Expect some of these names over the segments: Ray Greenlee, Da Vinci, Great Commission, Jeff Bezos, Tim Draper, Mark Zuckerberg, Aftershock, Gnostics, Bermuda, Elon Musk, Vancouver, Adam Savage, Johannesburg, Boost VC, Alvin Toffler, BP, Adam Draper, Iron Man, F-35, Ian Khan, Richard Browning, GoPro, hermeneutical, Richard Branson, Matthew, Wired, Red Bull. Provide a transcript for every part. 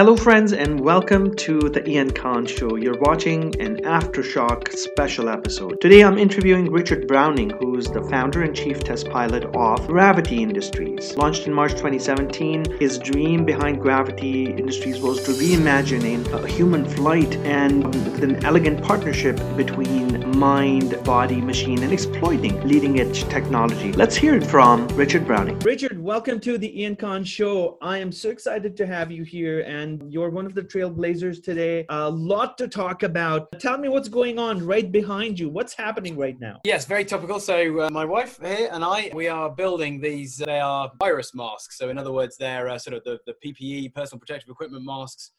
Hello friends and welcome to the Ian Khan Show. You're watching an Aftershock special episode. Today I'm interviewing Richard Browning, who's the founder and chief test pilot of Gravity Industries. Launched in March 2017, his dream behind Gravity Industries was to reimagine a human flight, and with an elegant partnership between mind, body, machine, and exploiting leading edge technology. Let's hear it from Richard Browning. Richard, welcome to the Ian Khan Show. I am so excited to have you here, and you're one of the trailblazers today. A lot to talk about. Tell me what's going on right behind you. What's happening right now? Yes, very topical. So my wife here and I, we are building these, they are virus masks. So in other words, they're sort of the PPE, personal protective equipment masks.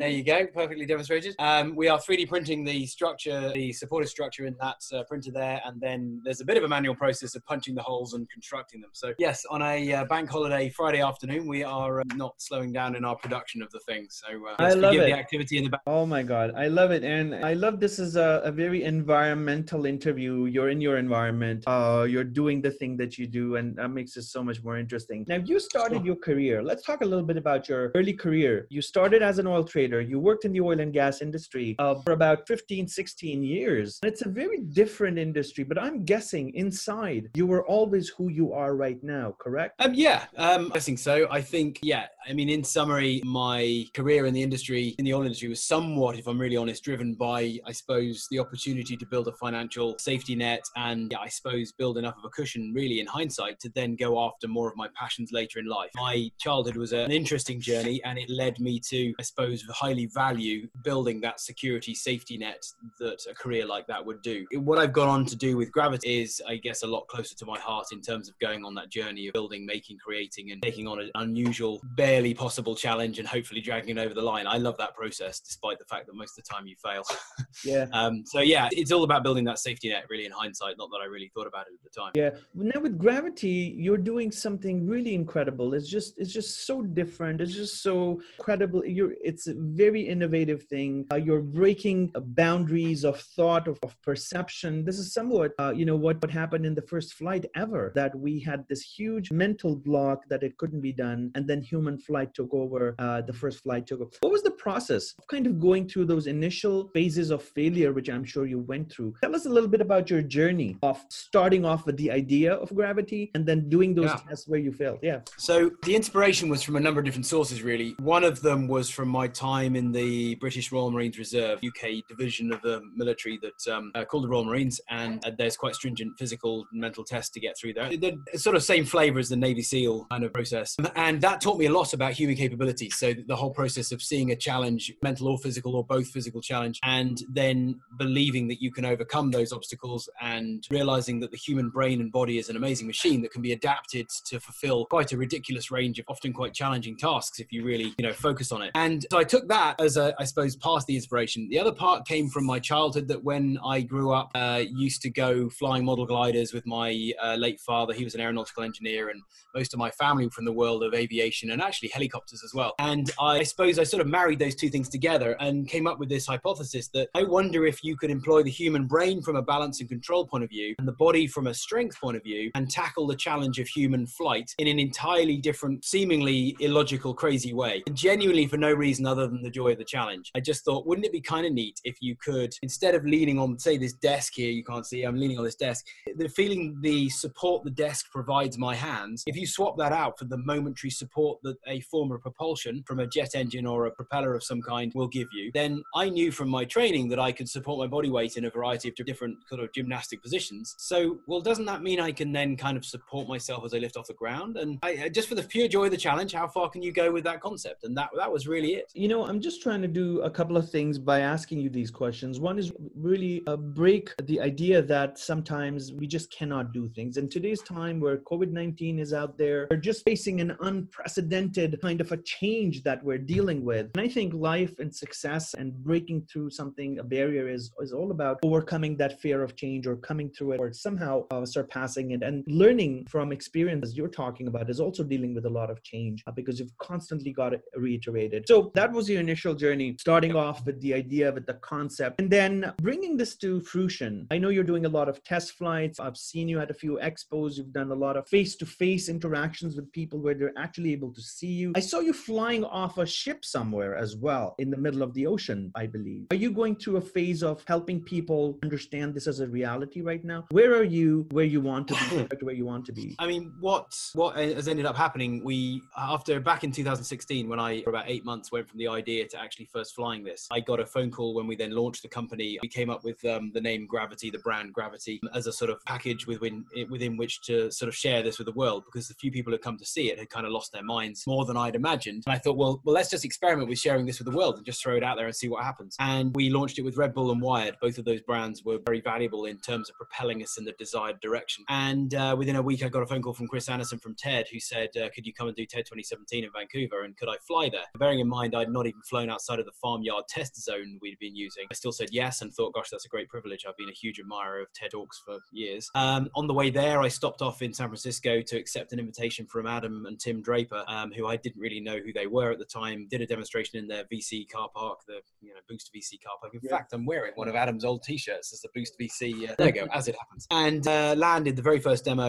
There you go, perfectly demonstrated. We are 3D printing the structure, the supportive structure in that printer there, and then there's a bit of a manual process of punching the holes and constructing them. So yes, on a bank holiday Friday afternoon, we are not slowing down in our production of the thing. So I love it. The activity in the back. Oh my God, I love it, and I love this is a very environmental interview. You're in your environment, you're doing the thing that you do, and that makes it so much more interesting. Now you started your career. Let's talk a little bit about your early career. You started as an oil trader. You worked in the oil and gas industry for about 15-16 years. It's a very different industry, but I'm guessing inside you were always who you are right now, correct? I'm guessing so. I think, yeah. I mean, in summary, my career in the industry, in the oil industry, was somewhat, if I'm really honest, driven by, I suppose, the opportunity to build a financial safety net and, I suppose, build enough of a cushion, really, in hindsight, to then go after more of my passions later in life. My childhood was an interesting journey, and it led me to, I suppose, highly value building that security safety net that a career like that would do. What I've gone on to do with Gravity is, I guess, a lot closer to my heart in terms of going on that journey of building, making, creating, and taking on an unusual, barely possible challenge and hopefully dragging it over the line. I love that process, despite the fact that most of the time you fail. Yeah. So yeah, it's all about building that safety net, really, in hindsight. Not that I really thought about it at the time. Yeah. Now with Gravity, you're doing something really incredible. It's just so different. It's just so incredible. It's a very innovative thing. You're breaking boundaries of thought, of perception. This is somewhat, what happened in the first flight ever, that we had this huge mental block that it couldn't be done. And then human flight took over. The first flight took over. What was the process of kind of going through those initial phases of failure, which I'm sure you went through? Tell us a little bit about your journey of starting off with the idea of Gravity and then doing those tests where you failed. Yeah. So the inspiration was from a number of different sources, really. One of them was from my time in the British Royal Marines Reserve, UK division of the military that called the Royal Marines, and there's quite stringent physical and mental tests to get through there. It's sort of same flavour as the Navy SEAL kind of process, and that taught me a lot about human capability. So the whole process of seeing a challenge, mental or physical or both physical challenge, and then believing that you can overcome those obstacles and realising that the human brain and body is an amazing machine that can be adapted to fulfil quite a ridiculous range of often quite challenging tasks if you really, focus on it. And so I took that as I suppose, past the inspiration. The other part came from my childhood, that when I grew up, used to go flying model gliders with my late father. He was an aeronautical engineer, and most of my family from the world of aviation and actually helicopters as well. And I suppose I sort of married those two things together and came up with this hypothesis that I wonder if you could employ the human brain from a balance and control point of view and the body from a strength point of view and tackle the challenge of human flight in an entirely different, seemingly illogical, crazy way. And genuinely for no reason other than the joy of the challenge. I just thought, wouldn't it be kind of neat if you could, instead of leaning on, say, this desk here, you can't see, I'm leaning on this desk, the feeling, the support the desk provides my hands, if you swap that out for the momentary support that a form of propulsion from a jet engine or a propeller of some kind will give you, then I knew from my training that I could support my body weight in a variety of different sort of gymnastic positions. So, well, doesn't that mean I can then kind of support myself as I lift off the ground? And I just for the pure joy of the challenge, how far can you go with that concept? And that was really it. I'm just trying to do a couple of things by asking you these questions. One is really break the idea that sometimes we just cannot do things. In today's time where COVID-19 is out there, we're just facing an unprecedented kind of a change that we're dealing with. And I think life and success and breaking through something, a barrier, is all about overcoming that fear of change or coming through it or somehow surpassing it. And learning from experiences you're talking about is also dealing with a lot of change because you've constantly got it reiterated. So that that was your initial journey, starting off with the idea, with the concept, and then bringing this to fruition. I know you're doing a lot of test flights. I've seen you at a few expos. You've done a lot of face-to-face interactions with people where they're actually able to see you. I saw you flying off a ship somewhere as well in the middle of the ocean, I believe. Are you going through a phase of helping people understand this as a reality right now? Where are you where you want to be? Where you want to be? I mean, what has ended up happening, back in 2016, when I, for about 8 months, went from the idea to actually first flying this, I got a phone call when we then launched the company. We came up with the name Gravity, the brand Gravity, as a sort of package within which to sort of share this with the world, because the few people who come to see it had kind of lost their minds more than I'd imagined. And I thought, well, let's just experiment with sharing this with the world and just throw it out there and see what happens. And we launched it with Red Bull and Wired. Both of those brands were very valuable in terms of propelling us in the desired direction. And within a week, I got a phone call from Chris Anderson from TED, who said, could you come and do TED 2017 in Vancouver, and could I fly there? Bearing in mind, I'd not even flown outside of the farmyard test zone we'd been using. I still said yes and thought, gosh, that's a great privilege. I've been a huge admirer of TED Talks for years. On the way there, I stopped off in San Francisco to accept an invitation from Adam and Tim Draper, who I didn't really know who they were at the time, did a demonstration in their VC car park, the Boost VC car park. In fact, I'm wearing one of Adam's old t-shirts as the Boost VC logo, as it happens. And landed the very first demo,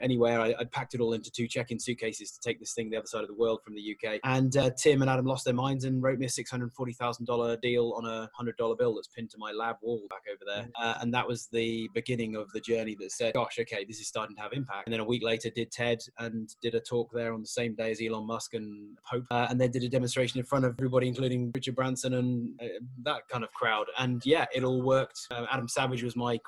anywhere. I'd packed it all into 2 check-in suitcases to take this thing the other side of the world from the UK. And Tim and Adam lost their minds and wrote me a $640,000 deal on a $100 bill that's pinned to my lab wall back over there. And that was the beginning of the journey that said, gosh, okay, this is starting to have impact. And then a week later did TED and did a talk there on the same day as Elon Musk and Pope. And then did a demonstration in front of everybody, including Richard Branson and that kind of crowd. And yeah, it all worked. Adam Savage was my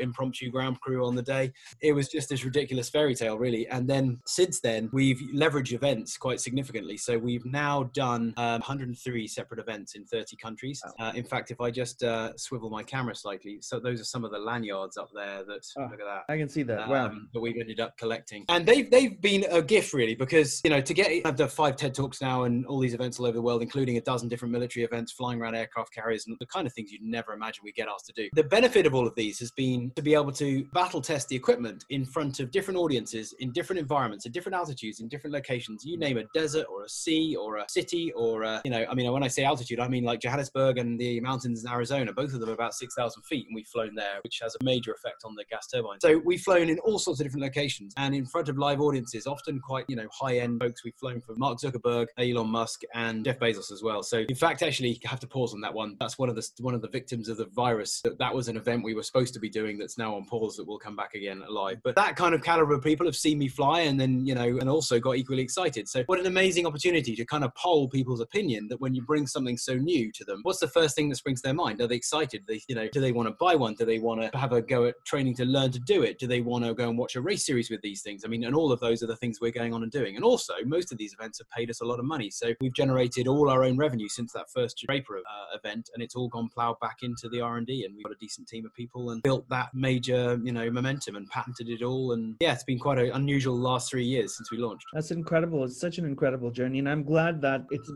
impromptu ground crew on the day. It was just this ridiculous fairy tale, really. And then since then, we've leveraged events quite significantly. So we've now done 103 separate events in 30 countries. In fact, if I just swivel my camera slightly, so those are some of the lanyards up there that, look at that. I can see that, wow. That we've ended up collecting. And they've been a gift, really, because, to get, I've done 5 TED Talks now and all these events all over the world, including a dozen different military events, flying around aircraft carriers, and the kind of things you'd never imagine we get asked to do. The benefit of all of these has been to be able to battle test the equipment in front of different audiences, in different environments, at different altitudes, in different locations. You name a desert or a sea or a city or a, when I say altitude, I mean like Johannesburg and the mountains in Arizona. Both of them are about 6,000 feet, and we've flown there, which has a major effect on the gas turbine. So we've flown in all sorts of different locations and in front of live audiences, often quite, high-end folks. We've flown for Mark Zuckerberg, Elon Musk, and Jeff Bezos as well. So in fact, actually, I have to pause on that one. That's one of the victims of the virus. That was an event we were supposed to be doing that's now on pause that will come back again alive. But that kind of caliber of people have seen me fly and then, and also got equally excited. So what an amazing opportunity to kind of poll people's opinion that when you bring something so new to them, what's the first thing that springs to their mind? Are they excited? Do they want to buy one? Do they want to have a go at training to learn to do it? Do they want to go and watch a race series with these things? I mean, and all of those are the things we're going on and doing. And also, most of these events have paid us a lot of money. So we've generated all our own revenue since that first Draper event, and it's all gone plowed back into the R&D, and we've got a decent team of people and built that major, momentum and patented it all. And yeah, it's been quite an unusual last 3 years since we launched. That's incredible. It's such an incredible journey. And I'm glad that it's,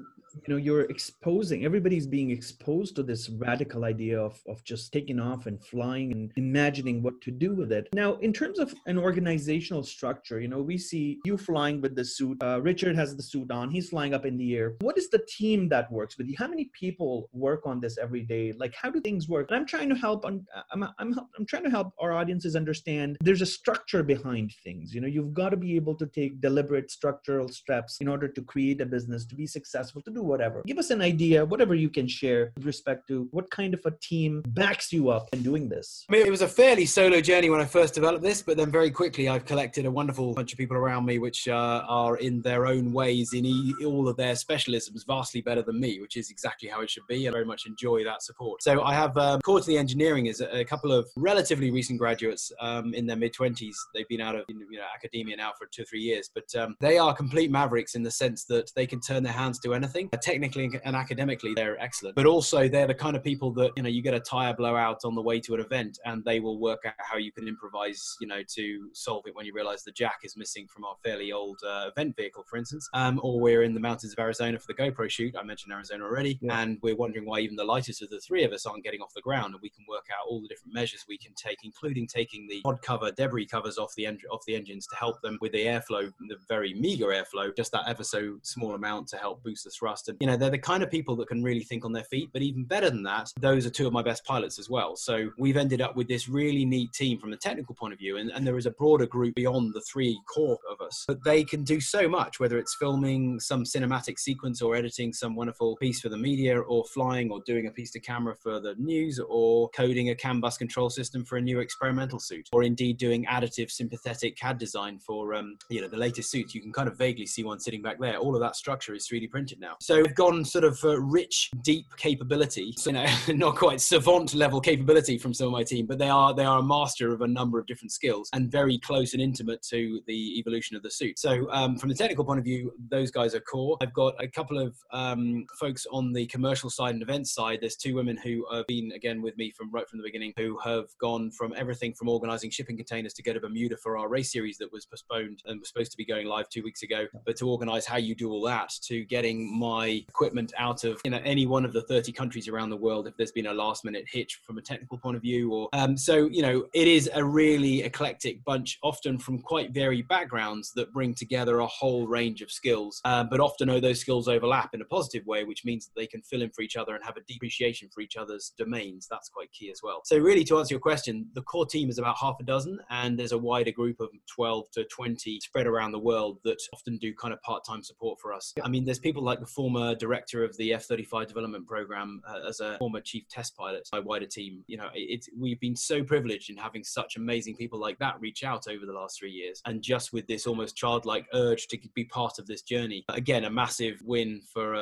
you're exposing, everybody's being exposed to this radical idea of just taking off and flying and imagining what to do with it. Now, in terms of an organizational structure, we see you flying with the suit. Richard has the suit on. He's flying up in the air. What is the team that works with you? How many people work on this every day? Like, how do things work? And I'm trying to help. I'm trying to help our audiences understand there's a structure behind things. You've got to be able to take deliberate structural steps in order to create a business, to be successful, to do whatever. Give us an idea, whatever you can share with respect to what kind of a team backs you up in doing this. I mean, it was a fairly solo journey when I first developed this, but then very quickly I've collected a wonderful bunch of people around me, which are in their own ways in all of their specialisms vastly better than me, which is exactly how it should be. I very much enjoy that support. So I have core to the engineering is a couple of relatively recent graduates in their mid-20s. They've been out of academia now for 2 or 3 years, but they are complete mavericks in the sense that they can turn their hands to anything. Technically and academically, they're excellent, but also they're the kind of people that, you get a tire blowout on the way to an event and they will work out how you can improvise, to solve it when you realize the jack is missing from our fairly old event vehicle, for instance, or we're in the mountains of Arizona for the GoPro shoot. I mentioned Arizona already, yeah. And we're wondering why even the lightest of the 3 of us aren't getting off the ground, and we can work out all the different measures we can take, including taking the pod cover, debris covers off the engines to help them with the airflow, the very meager airflow, just that ever so small amount to help boost the thrust podcast. And, you know, they're the kind of people that can really think on their feet. But even better than that, those are two of my best pilots as well. So we've ended up with this really neat team from a technical point of view. And there is a broader group beyond the three core of us. But they can do so much, whether it's filming some cinematic sequence or editing some wonderful piece for the media, or flying or doing a piece to camera for the news, or coding a CAN bus control system for a new experimental suit, or indeed doing additive sympathetic CAD design for, you know, the latest suits. You can kind of vaguely see one sitting back there. All of that structure is 3D printed now. So we've gone sort of rich, deep capability, so, you know, not quite savant level capability from some of my team, but they are a master of a number of different skills and very close and intimate to the evolution of the suit. So from the technical point of view, those guys are core. I've got a couple of folks on the commercial side and events side. There's two women who have been, again, with me right from the beginning, who have gone from everything from organizing shipping containers to go to Bermuda for our race series that was postponed and was supposed to be going live 2 weeks ago, but to organize how you do all that, to getting my equipment out of, you know, any one of the 30 countries around the world if there's been a last minute hitch from a technical point of view. Or so, you know, it is a really eclectic bunch, often from quite varied backgrounds, that bring together a whole range of skills, but often those skills overlap in a positive way, which means that they can fill in for each other and have a deep appreciation for each other's domains. That's quite key as well. So really, to answer your question, the core team is about half a dozen, and there's a wider group of 12 to 20 spread around the world that often do kind of part-time support for us. I mean, there's people like the former director of the F-35 development program as a former chief test pilot. My wider team, you know, we've been so privileged in having such amazing people like that reach out over the last 3 years, and just with this almost childlike urge to be part of this journey. Again, a massive win for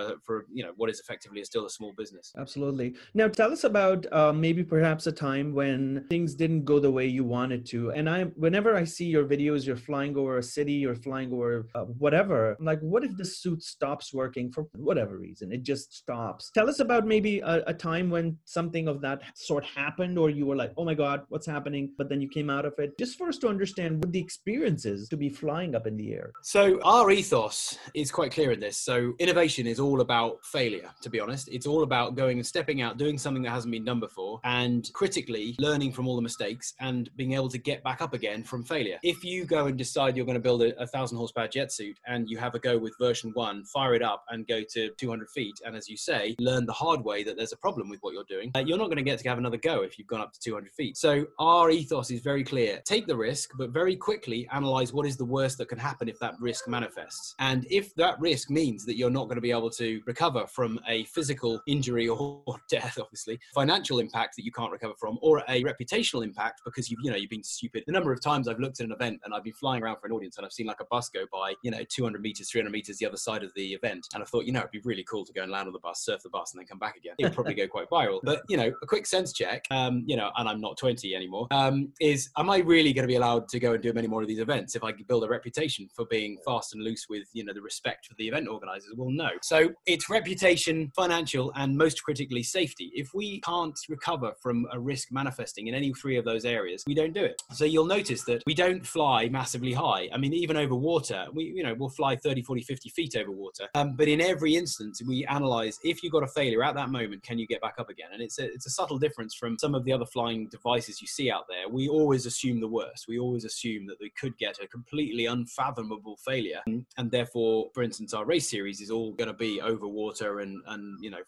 you know, what is effectively still a small business. Absolutely. Now tell us about maybe perhaps a time when things didn't go the way you wanted to. And whenever I see your videos, you're flying over a city, you're flying over whatever. I'm like, what if the suit stops working for whatever reason? It just stops. Tell us about maybe a time when something of that sort happened, or you were like, oh my God, what's happening? But then you came out of it. Just for us to understand what the experience is to be flying up in the air. So our ethos is quite clear in this. So innovation is all about failure, to be honest. It's all about going and stepping out, doing something that hasn't been done before, and critically learning from all the mistakes and being able to get back up again from failure. If you go and decide you're going to build a 1,000 horsepower jet suit and you have a go with version 1, fire it up and go to 200 feet. And as you say, learn the hard way that there's a problem with what you're doing. You're not going to get to have another go if you've gone up to 200 feet. So our ethos is very clear. Take the risk, but very quickly analyze what is the worst that can happen if that risk manifests. And if that risk means that you're not going to be able to recover from a physical injury or death, obviously, financial impact that you can't recover from, or a reputational impact because you've been stupid. The number of times I've looked at an event and I've been flying around for an audience and I've seen like a bus go by, 200 meters, 300 meters the other side of the event. And I thought, it'd be really cool to go and land on the bus, surf the bus, and then come back again. It'd probably go quite viral. But, a quick sense check, and I'm not 20 anymore, is am I really going to be allowed to go and do many more of these events if I could build a reputation for being fast and loose with, the respect for the event organizers? Well, no. So it's reputation, financial, and most critically, safety. If we can't recover from a risk manifesting in any three of those areas, we don't do it. So you'll notice that we don't fly massively high. I mean, even over water, we'll fly 30, 40, 50 feet over water. But in every instance, we analyze, if you got a failure at that moment, can you get back up again? And it's a subtle difference from some of the other flying devices you see out there. We always assume the worst. We always assume that we could get a completely unfathomable failure. And therefore, for instance, our race series is all going to be over water and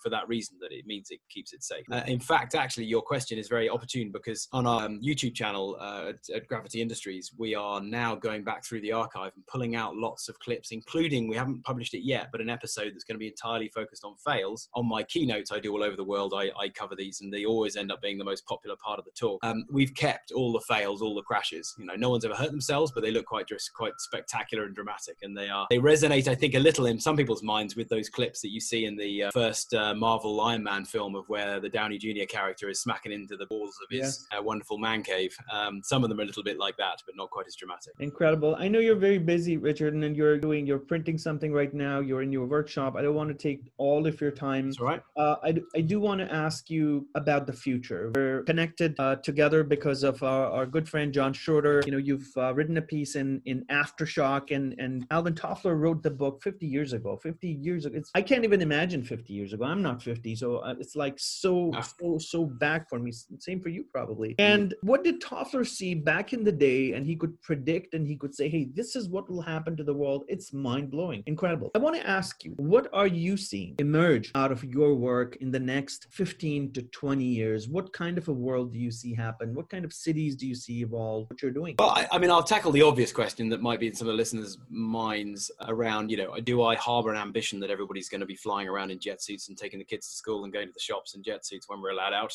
for that reason, that it means it keeps it safe. In fact, actually, your question is very opportune because on our YouTube channel at Gravity Industries, we are now going back through the archive and pulling out lots of clips, including, we haven't published it yet, but an episode that's going to be entirely focused on fails. On my keynotes I do all over the world, I cover these, and they always end up being the most popular part of the talk. We've kept all the fails, all the crashes. No one's ever hurt themselves, but they look quite spectacular and dramatic, and they resonate, I think, a little in some people's minds with those clips that you see in the first Marvel Iron Man film, of where the Downey Jr. character is smacking into the walls of his wonderful man cave. Some of them are a little bit like that, but not quite as dramatic. Incredible. I know you're very busy, Richard, and you're printing something right now. You're in your workshop. I don't want to take all of your time. That's all right. I do want to ask you about the future. We're connected together because of our good friend, John Shorter. You've written a piece in Aftershock, and Alvin Toffler wrote the book 50 years ago. I can't even imagine 50 years ago. I'm not 50. So it's like so back for me. Same for you, probably. And what did Toffler see back in the day? And he could predict, and he could say, hey, this is what will happen to the world. It's mind blowing. Incredible. I want to ask you, what What are you seeing emerge out of your work in the next 15 to 20 years? What kind of a world do you see happen? What kind of cities do you see evolve? What you're doing? Well, I mean, I'll tackle the obvious question that might be in some of the listeners' minds around, you know, do I harbor an ambition that everybody's going to be flying around in jet suits and taking the kids to school and going to the shops in jet suits when we're allowed out?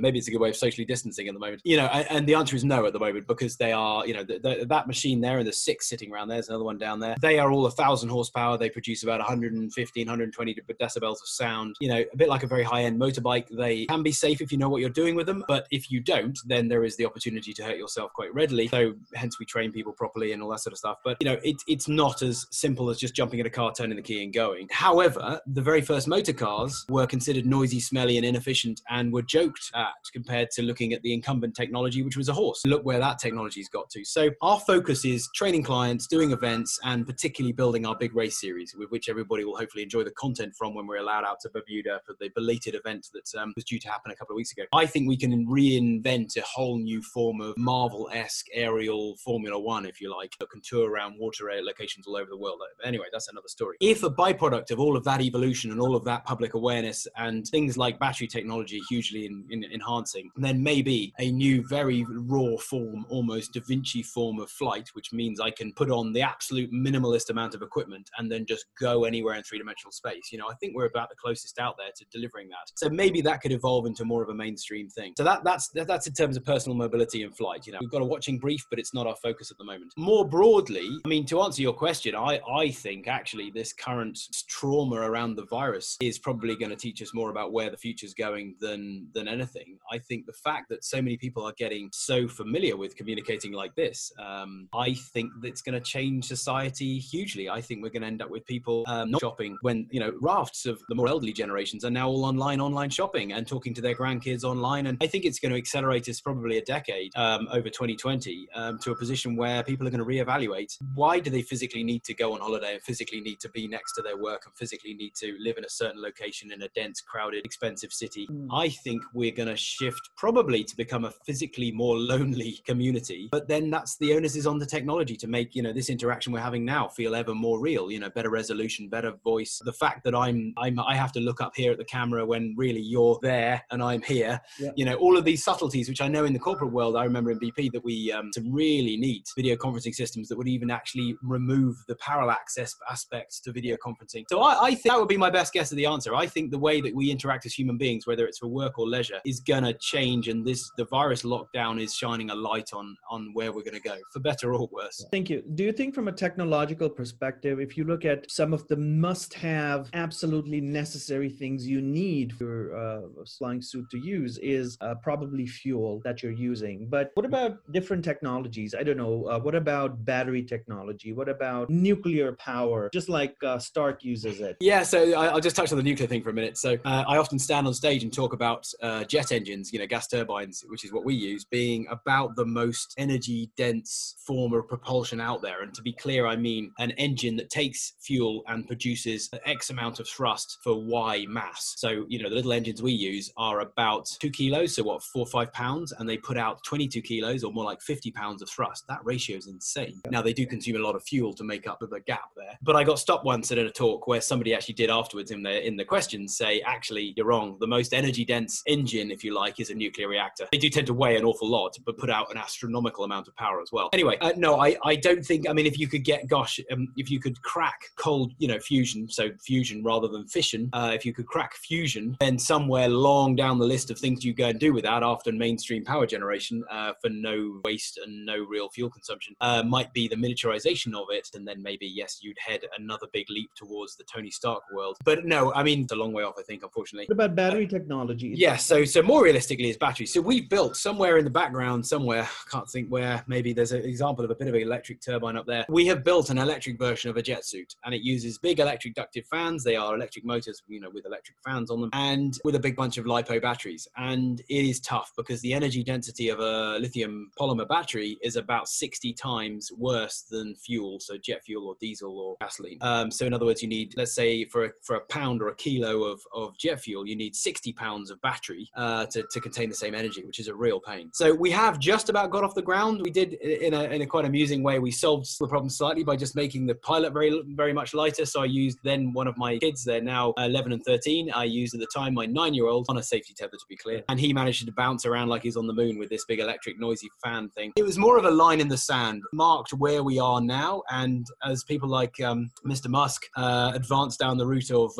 Maybe it's a good way of socially distancing at the moment. You know, and the answer is no at the moment, because they are, you know, that machine there and the six sitting around there's another one down there. They are all 1,000 horsepower. They produce about 115, 120 decibels of sound. You know, a bit like a very high-end motorbike. They can be safe if you know what you're doing with them, but if you don't, then there is the opportunity to hurt yourself quite readily. So hence we train people properly and all that sort of stuff. But, you know, it's not as simple as just jumping in a car, turning the key and going. However, the very first motor cars were considered noisy, smelly and inefficient and were joked at compared to looking at the incumbent technology, which was a horse. Look where that technology's got to. So our focus is training clients, doing events, and particularly building our big race series, with which everybody will hopefully enjoy the content from when we're allowed out to Bermuda for the belated event that was due to happen a couple of weeks ago. I think we can reinvent a whole new form of Marvel-esque aerial Formula One, if you like, that can tour around water locations all over the world. Anyway, that's another story. If a byproduct of all of that evolution and all of that public awareness and things like battery technology hugely enhancing, then maybe a new, very raw form, almost Da Vinci form of flight, which means I can put on the absolute minimalist amount of equipment and then just go anywhere in three-dimensional space. You know, I think we're about the closest out there to delivering that. So maybe that could evolve into more of a mainstream thing. So that's in terms of personal mobility and flight. You know, we've got a watching brief, but it's not our focus at the moment. More broadly, I mean, to answer your question, I think actually this current trauma around the virus is probably going to teach us more about where the future's going than anything. I think the fact that so many people are getting so familiar with communicating like this, I think that's going to change society hugely. I think we're going to end up with people not shopping when, you know, rafts of the more elderly generations are now all online shopping and talking to their grandkids online. And I think it's going to accelerate us probably a decade over 2020 to a position where people are going to reevaluate why do they physically need to go on holiday and physically need to be next to their work and physically need to live in a certain location in a dense, crowded, expensive city. I think we're going to shift probably to become a physically more lonely community. But then that's the onus is on the technology to make, you know, this interaction we're having now feel ever more real, you know, better resolution, better voice. The fact that I have to look up here at the camera when really you're there and I'm here, yeah. You know, all of these subtleties, which I know in the corporate world, I remember in BP that we some really neat video conferencing systems that would even actually remove the parallax aspects to video conferencing. So I think that would be my best guess of the answer. I think the way that we interact as human beings, whether it's for work or leisure, is going to change. And the virus lockdown is shining a light on where we're going to go, for better or worse. Thank you. Do you think from a technological perspective, if you look at some of the must-have, absolutely necessary things you need for a flying suit to use is probably fuel that you're using. But what about different technologies? I don't know. What about battery technology? What about nuclear power? Just like Stark uses it. Yeah, so I'll just touch on the nuclear thing for a minute. So I often stand on stage and talk about jet engines, you know, gas turbines, which is what we use, being about the most energy-dense form of propulsion out there. And to be clear, I mean an engine that takes fuel and produces X amount of thrust for Y mass. So, you know, the little engines we use are about 2 kilos, so what, 4 or 5 pounds, and they put out 22 kilos or more like 50 pounds of thrust. That ratio is insane. Now, they do consume a lot of fuel to make up the gap there. But I got stopped once at a talk where somebody actually did afterwards in the questions say, actually, you're wrong. The most energy-dense engine, if you like, is a nuclear reactor. They do tend to weigh an awful lot, but put out an astronomical amount of power as well. Anyway, no, I don't think, I mean, if you could get, if you could crack cold, you know, fusion, so fusion rather than fission, if you could crack fusion, then somewhere long down the list of things you go and do with that after mainstream power generation for no waste and no real fuel consumption might be the miniaturization of it. And then maybe, yes, you'd head another big leap towards the Tony Stark world. But no, I mean, it's a long way off, I think, unfortunately. What about battery technology? Yeah, so more realistically is battery. So we built somewhere in the background, somewhere, I can't think where, maybe there's an example of a bit of an electric turbine up there. We have built an electric version of a jet suit, and it uses big electric ducted fans. They are electric motors, you know, with electric fans on them, and with a big bunch of LiPo batteries. And it is tough because the energy density of a lithium polymer battery is about 60 times worse than fuel, so jet fuel or diesel or gasoline. So in other words, you need, let's say for a pound or a kilo of jet fuel, you need 60 pounds of battery to contain the same energy, which is a real pain. So we have just about got off the ground. We did in a quite amusing way. We solved the problem slightly by just making the pilot very, very much lighter. So I used used then one of my kids, they're now 11 and 13. I used at the time my 9-year-old on a safety tether, to be clear. And he managed to bounce around like he's on the moon with this big electric noisy fan thing. It was more of a line in the sand, marked where we are now. And as people like Mr. Musk advance down the route of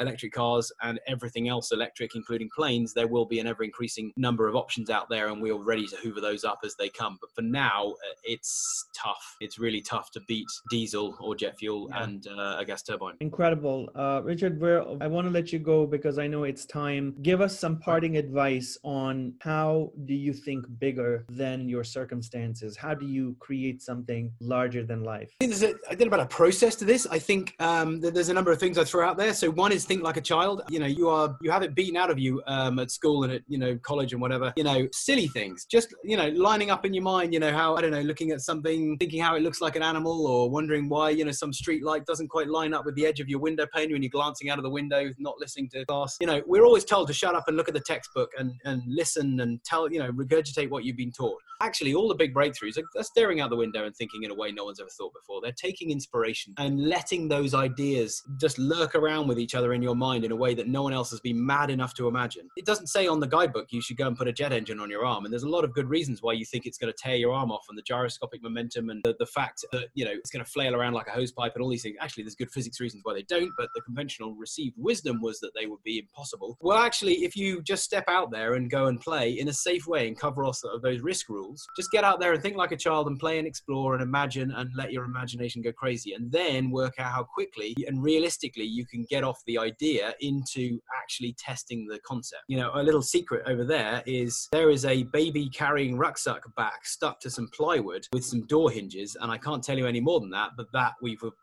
electric cars and everything else electric, including planes, there will be an ever-increasing number of options out there, and we're ready to hoover those up as they come. But for now, it's tough. It's really tough to beat diesel or jet fuel and a gas turbine. Incredible. Richard, I want to let you go because I know it's time. Give us some parting advice on how do you think bigger than your circumstances? How do you create something larger than life? I think there's a bit about a process to this. I think that there's a number of things I throw out there. So one is think like a child. You know, you have it beaten out of you at school and at, you know, college and whatever. You know, silly things. Just, you know, lining up in your mind, you know, how, I don't know, looking at something, thinking how it looks like an animal, or wondering why, you know, some street light doesn't quite line up with the edge of your window pane when you're glancing out of the window, not listening to class. You know, we're always told to shut up and look at the textbook and listen and tell, you know, regurgitate what you've been taught. Actually, all the big breakthroughs are staring out the window and thinking in a way no one's ever thought before. They're taking inspiration and letting those ideas just lurk around with each other in your mind in a way that no one else has been mad enough to imagine. It doesn't say on the guidebook you should go and put a jet engine on your arm, and there's a lot of good reasons why you think it's going to tear your arm off, and the gyroscopic momentum, and the fact that, you know, it's going to flail around like a hose pipe and all these things. Actually, there's good physics reasons why they don't, but the conventional received wisdom was that they would be impossible. Well, actually, if you just step out there and go and play in a safe way and cover off those risk rules, just get out there and think like a child and play and explore and imagine and let your imagination go crazy, and then work out how quickly and realistically you can get off the idea into actually testing the concept. You know, a little secret over there is a baby carrying rucksack back stuck to some plywood with some door hinges, and I can't tell you any more than that, but that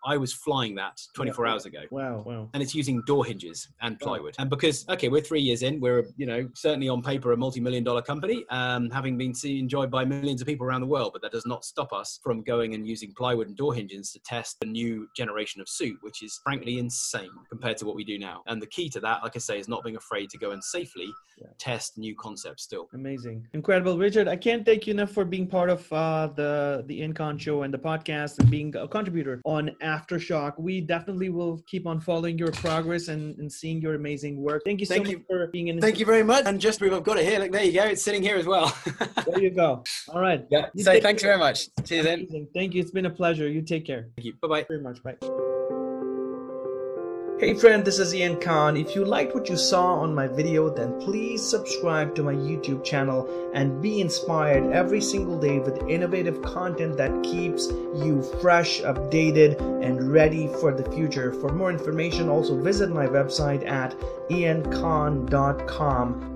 I was flying that 24 hours ago. Wow. And it's using door hinges and plywood. And because, okay, we're 3 years in, we're, you know, certainly on paper a multi-million-dollar company, having been enjoyed by millions of people around the world, but that does not stop us from going and using plywood and door hinges to test a new generation of suit, which is frankly insane compared to what we do now. And the key to that, like I say, is not being afraid to go and safely test new concepts still. Amazing. Incredible. Richard, I can't thank you enough for being part of the Ian Khan Show and the podcast and being a contributor on Aftershock. We definitely will keep on following your progress and seeing your amazing work. Thank you so much for being in. Thank you very much. And just, I've got it here. Look, there you go. It's sitting here as well. There you go. All right. Yeah. So thanks very much. Cheers. Amazing. Thank you. It's been a pleasure. You take care. Thank you. Bye-bye. Very much. Bye. Hey friend, this is Ian Khan. If you liked what you saw on my video, then please subscribe to my YouTube channel and be inspired every single day with innovative content that keeps you fresh, updated, and ready for the future. For more information, also visit my website at iankhan.com.